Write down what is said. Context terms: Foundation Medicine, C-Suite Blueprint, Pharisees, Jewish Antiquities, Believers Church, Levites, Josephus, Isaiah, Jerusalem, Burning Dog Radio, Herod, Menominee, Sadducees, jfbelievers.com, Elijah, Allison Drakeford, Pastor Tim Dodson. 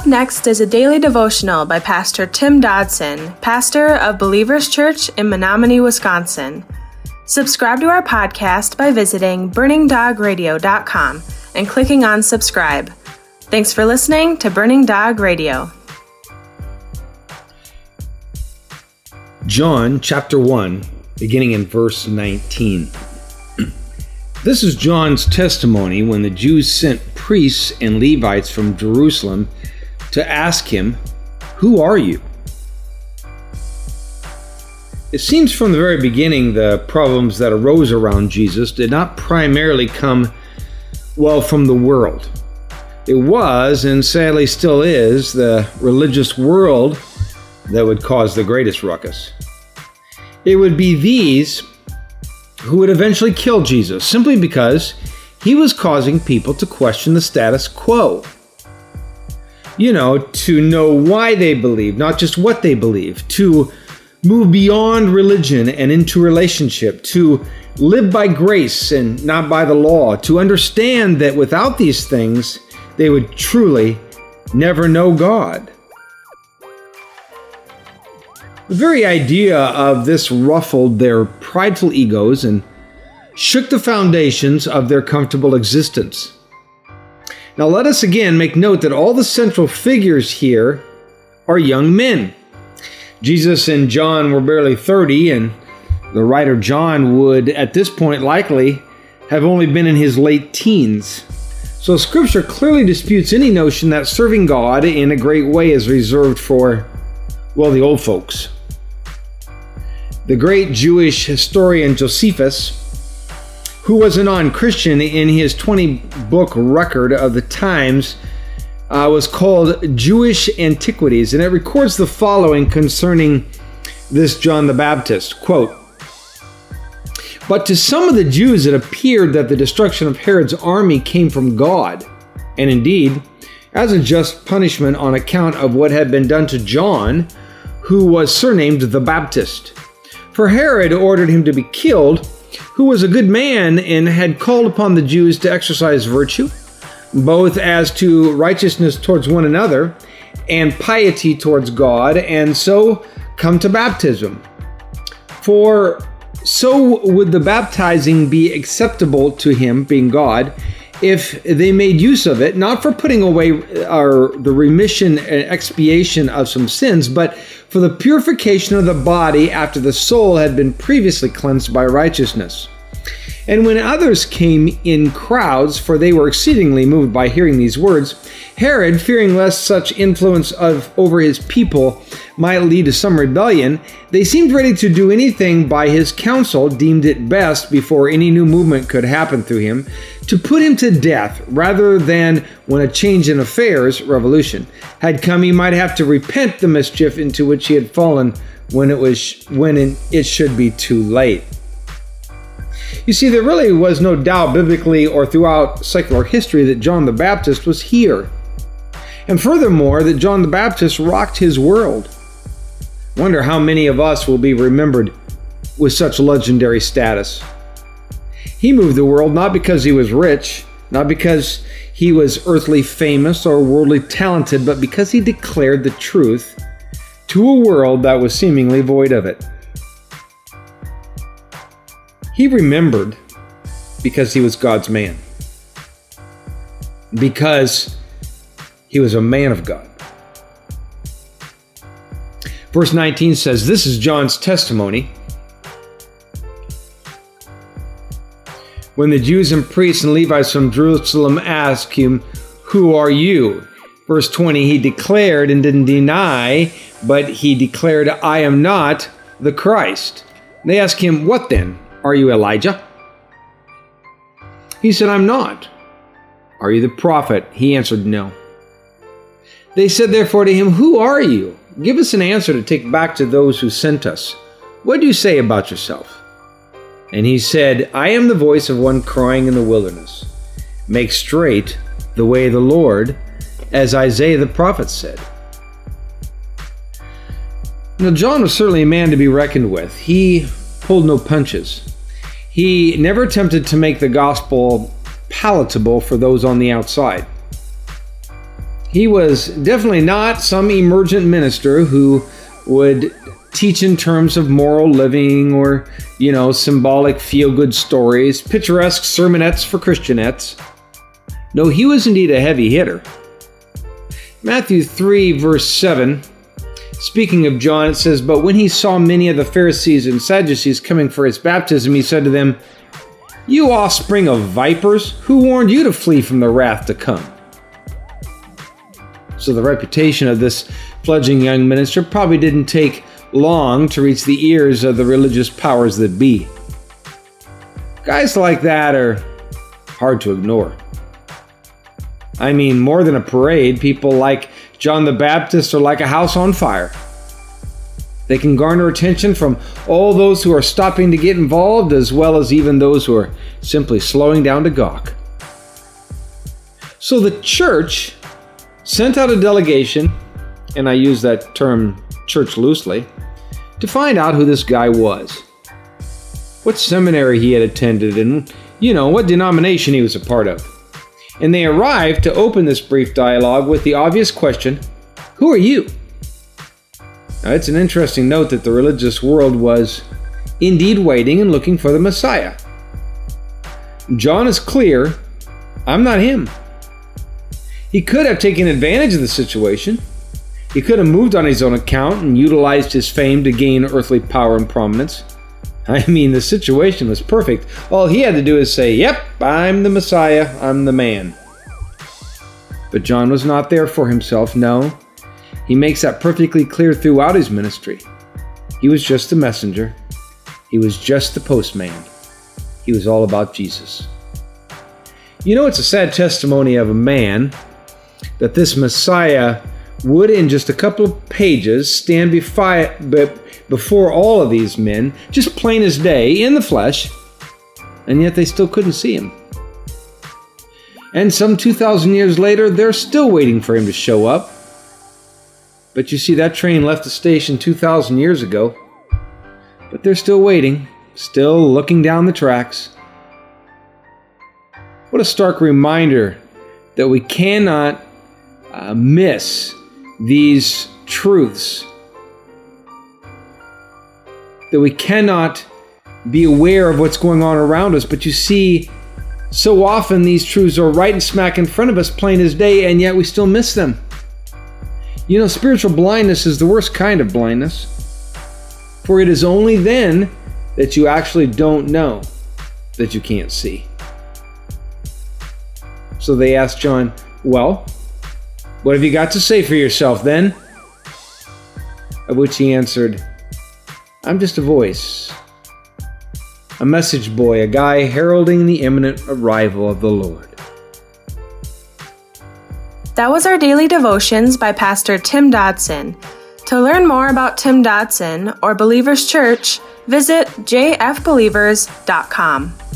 Up next is a daily devotional by Pastor Tim Dodson, pastor of Believers Church in Menominee, Wisconsin. Subscribe to our podcast by visiting burningdogradio.com and clicking on subscribe. Thanks for listening to Burning Dog Radio. John chapter 1, beginning in verse 19. This is John's testimony when the Jews sent priests and Levites from Jerusalem to ask him, "Who are you?" It seems from the very beginning the problems that arose around Jesus did not primarily come, from the world. It was, and sadly still is, the religious world that would cause the greatest ruckus. It would be these who would eventually kill Jesus, simply because he was causing people to question the status quo. To know why they believe, not just what they believe, to move beyond religion and into relationship, to live by grace and not by the law, to understand that without these things, they would truly never know God. The very idea of this ruffled their prideful egos and shook the foundations of their comfortable existence. Now let us again make note that all the central figures here are young men. Jesus and John were barely 30, and the writer John would at this point likely have only been in his late teens. So Scripture clearly disputes any notion that serving God in a great way is reserved for, the old folks. The great Jewish historian Josephus, who was a non-Christian, in his 20-book record of the times, was called Jewish Antiquities, and it records the following concerning this John the Baptist, quote, "But to some of the Jews it appeared that the destruction of Herod's army came from God, and indeed, as a just punishment on account of what had been done to John, who was surnamed the Baptist. For Herod ordered him to be killed, who was a good man and had called upon the Jews to exercise virtue, both as to righteousness towards one another and piety towards God, and so come to baptism. For so would the baptizing be acceptable to him, being God, if they made use of it, not for putting away the remission and expiation of some sins, but for the purification of the body after the soul had been previously cleansed by righteousness. And when others came in crowds, for they were exceedingly moved by hearing these words, Herod, fearing lest such influence over his people might lead to some rebellion, they seemed ready to do anything by his counsel, deemed it best, before any new movement could happen through him, to put him to death, rather than when a change in affairs, revolution, had come, he might have to repent the mischief into which he had fallen when it should be too late." You see, there really was no doubt biblically or throughout secular history that John the Baptist was here. And furthermore, that John the Baptist rocked his world. Wonder how many of us will be remembered with such legendary status. He moved the world not because he was rich, not because he was earthly famous or worldly talented, but because he declared the truth to a world that was seemingly void of it. He remembered because he was God's man, because he was a man of God. Verse 19 says, "This is John's testimony. When the Jews and priests and Levites from Jerusalem asked him, 'Who are you?'" Verse 20, he declared and didn't deny, but he declared, "I am not the Christ." They asked him, "What then? Are you Elijah?" He said, "I'm not." "Are you the prophet?" He answered, "No." They said therefore to him, "Who are you? Give us an answer to take back to those who sent us. What do you say about yourself?" And he said, "I am the voice of one crying in the wilderness, 'Make straight the way of the Lord,' as Isaiah the prophet said." Now John was certainly a man to be reckoned with. He pulled no punches. He never attempted to make the gospel palatable for those on the outside. He was definitely not some emergent minister who would teach in terms of moral living or, you know, symbolic feel-good stories, picturesque sermonettes for Christianettes. No, he was indeed a heavy hitter. Matthew 3, verse 7, speaking of John, it says, "But when he saw many of the Pharisees and Sadducees coming for his baptism, he said to them, 'You offspring of vipers, who warned you to flee from the wrath to come?'" So the reputation of this fledgling young minister probably didn't take long to reach the ears of the religious powers that be. Guys like that are hard to ignore. I mean, more than a parade, people like John the Baptist are like a house on fire. They can garner attention from all those who are stopping to get involved, as well as even those who are simply slowing down to gawk. So the church sent out a delegation, and I use that term church loosely, to find out who this guy was, what seminary he had attended, and, you know, what denomination he was a part of. And they arrived to open this brief dialogue with the obvious question, "Who are you?" Now, it's an interesting note that the religious world was indeed waiting and looking for the Messiah. John is clear, I'm not him. He could have taken advantage of the situation. He could have moved on his own account and utilized his fame to gain earthly power and prominence. I mean, the situation was perfect. All he had to do is say, "Yep, I'm the Messiah, I'm the man." But John was not there for himself, no. He makes that perfectly clear throughout his ministry. He was just the messenger. He was just the postman. He was all about Jesus. You know, it's a sad testimony of a man that this Messiah would, in just a couple of pages, stand before all of these men, just plain as day, in the flesh, and yet they still couldn't see him. And some 2,000 years later, they're still waiting for him to show up. But you see, that train left the station 2,000 years ago, but they're still waiting, still looking down the tracks. What a stark reminder that we cannot miss these truths, that we cannot be aware of what's going on around us. But you see, so often these truths are right and smack in front of us, plain as day, and yet we still miss them. You know, spiritual blindness is the worst kind of blindness, for it is only then that you actually don't know that you can't see. So they asked John, "Well, what have you got to say for yourself then?" At which he answered, "I'm just a voice, a message boy, a guy heralding the imminent arrival of the Lord." That was our Daily Devotions by Pastor Tim Dodson. To learn more about Tim Dodson or Believers Church, visit jfbelievers.com.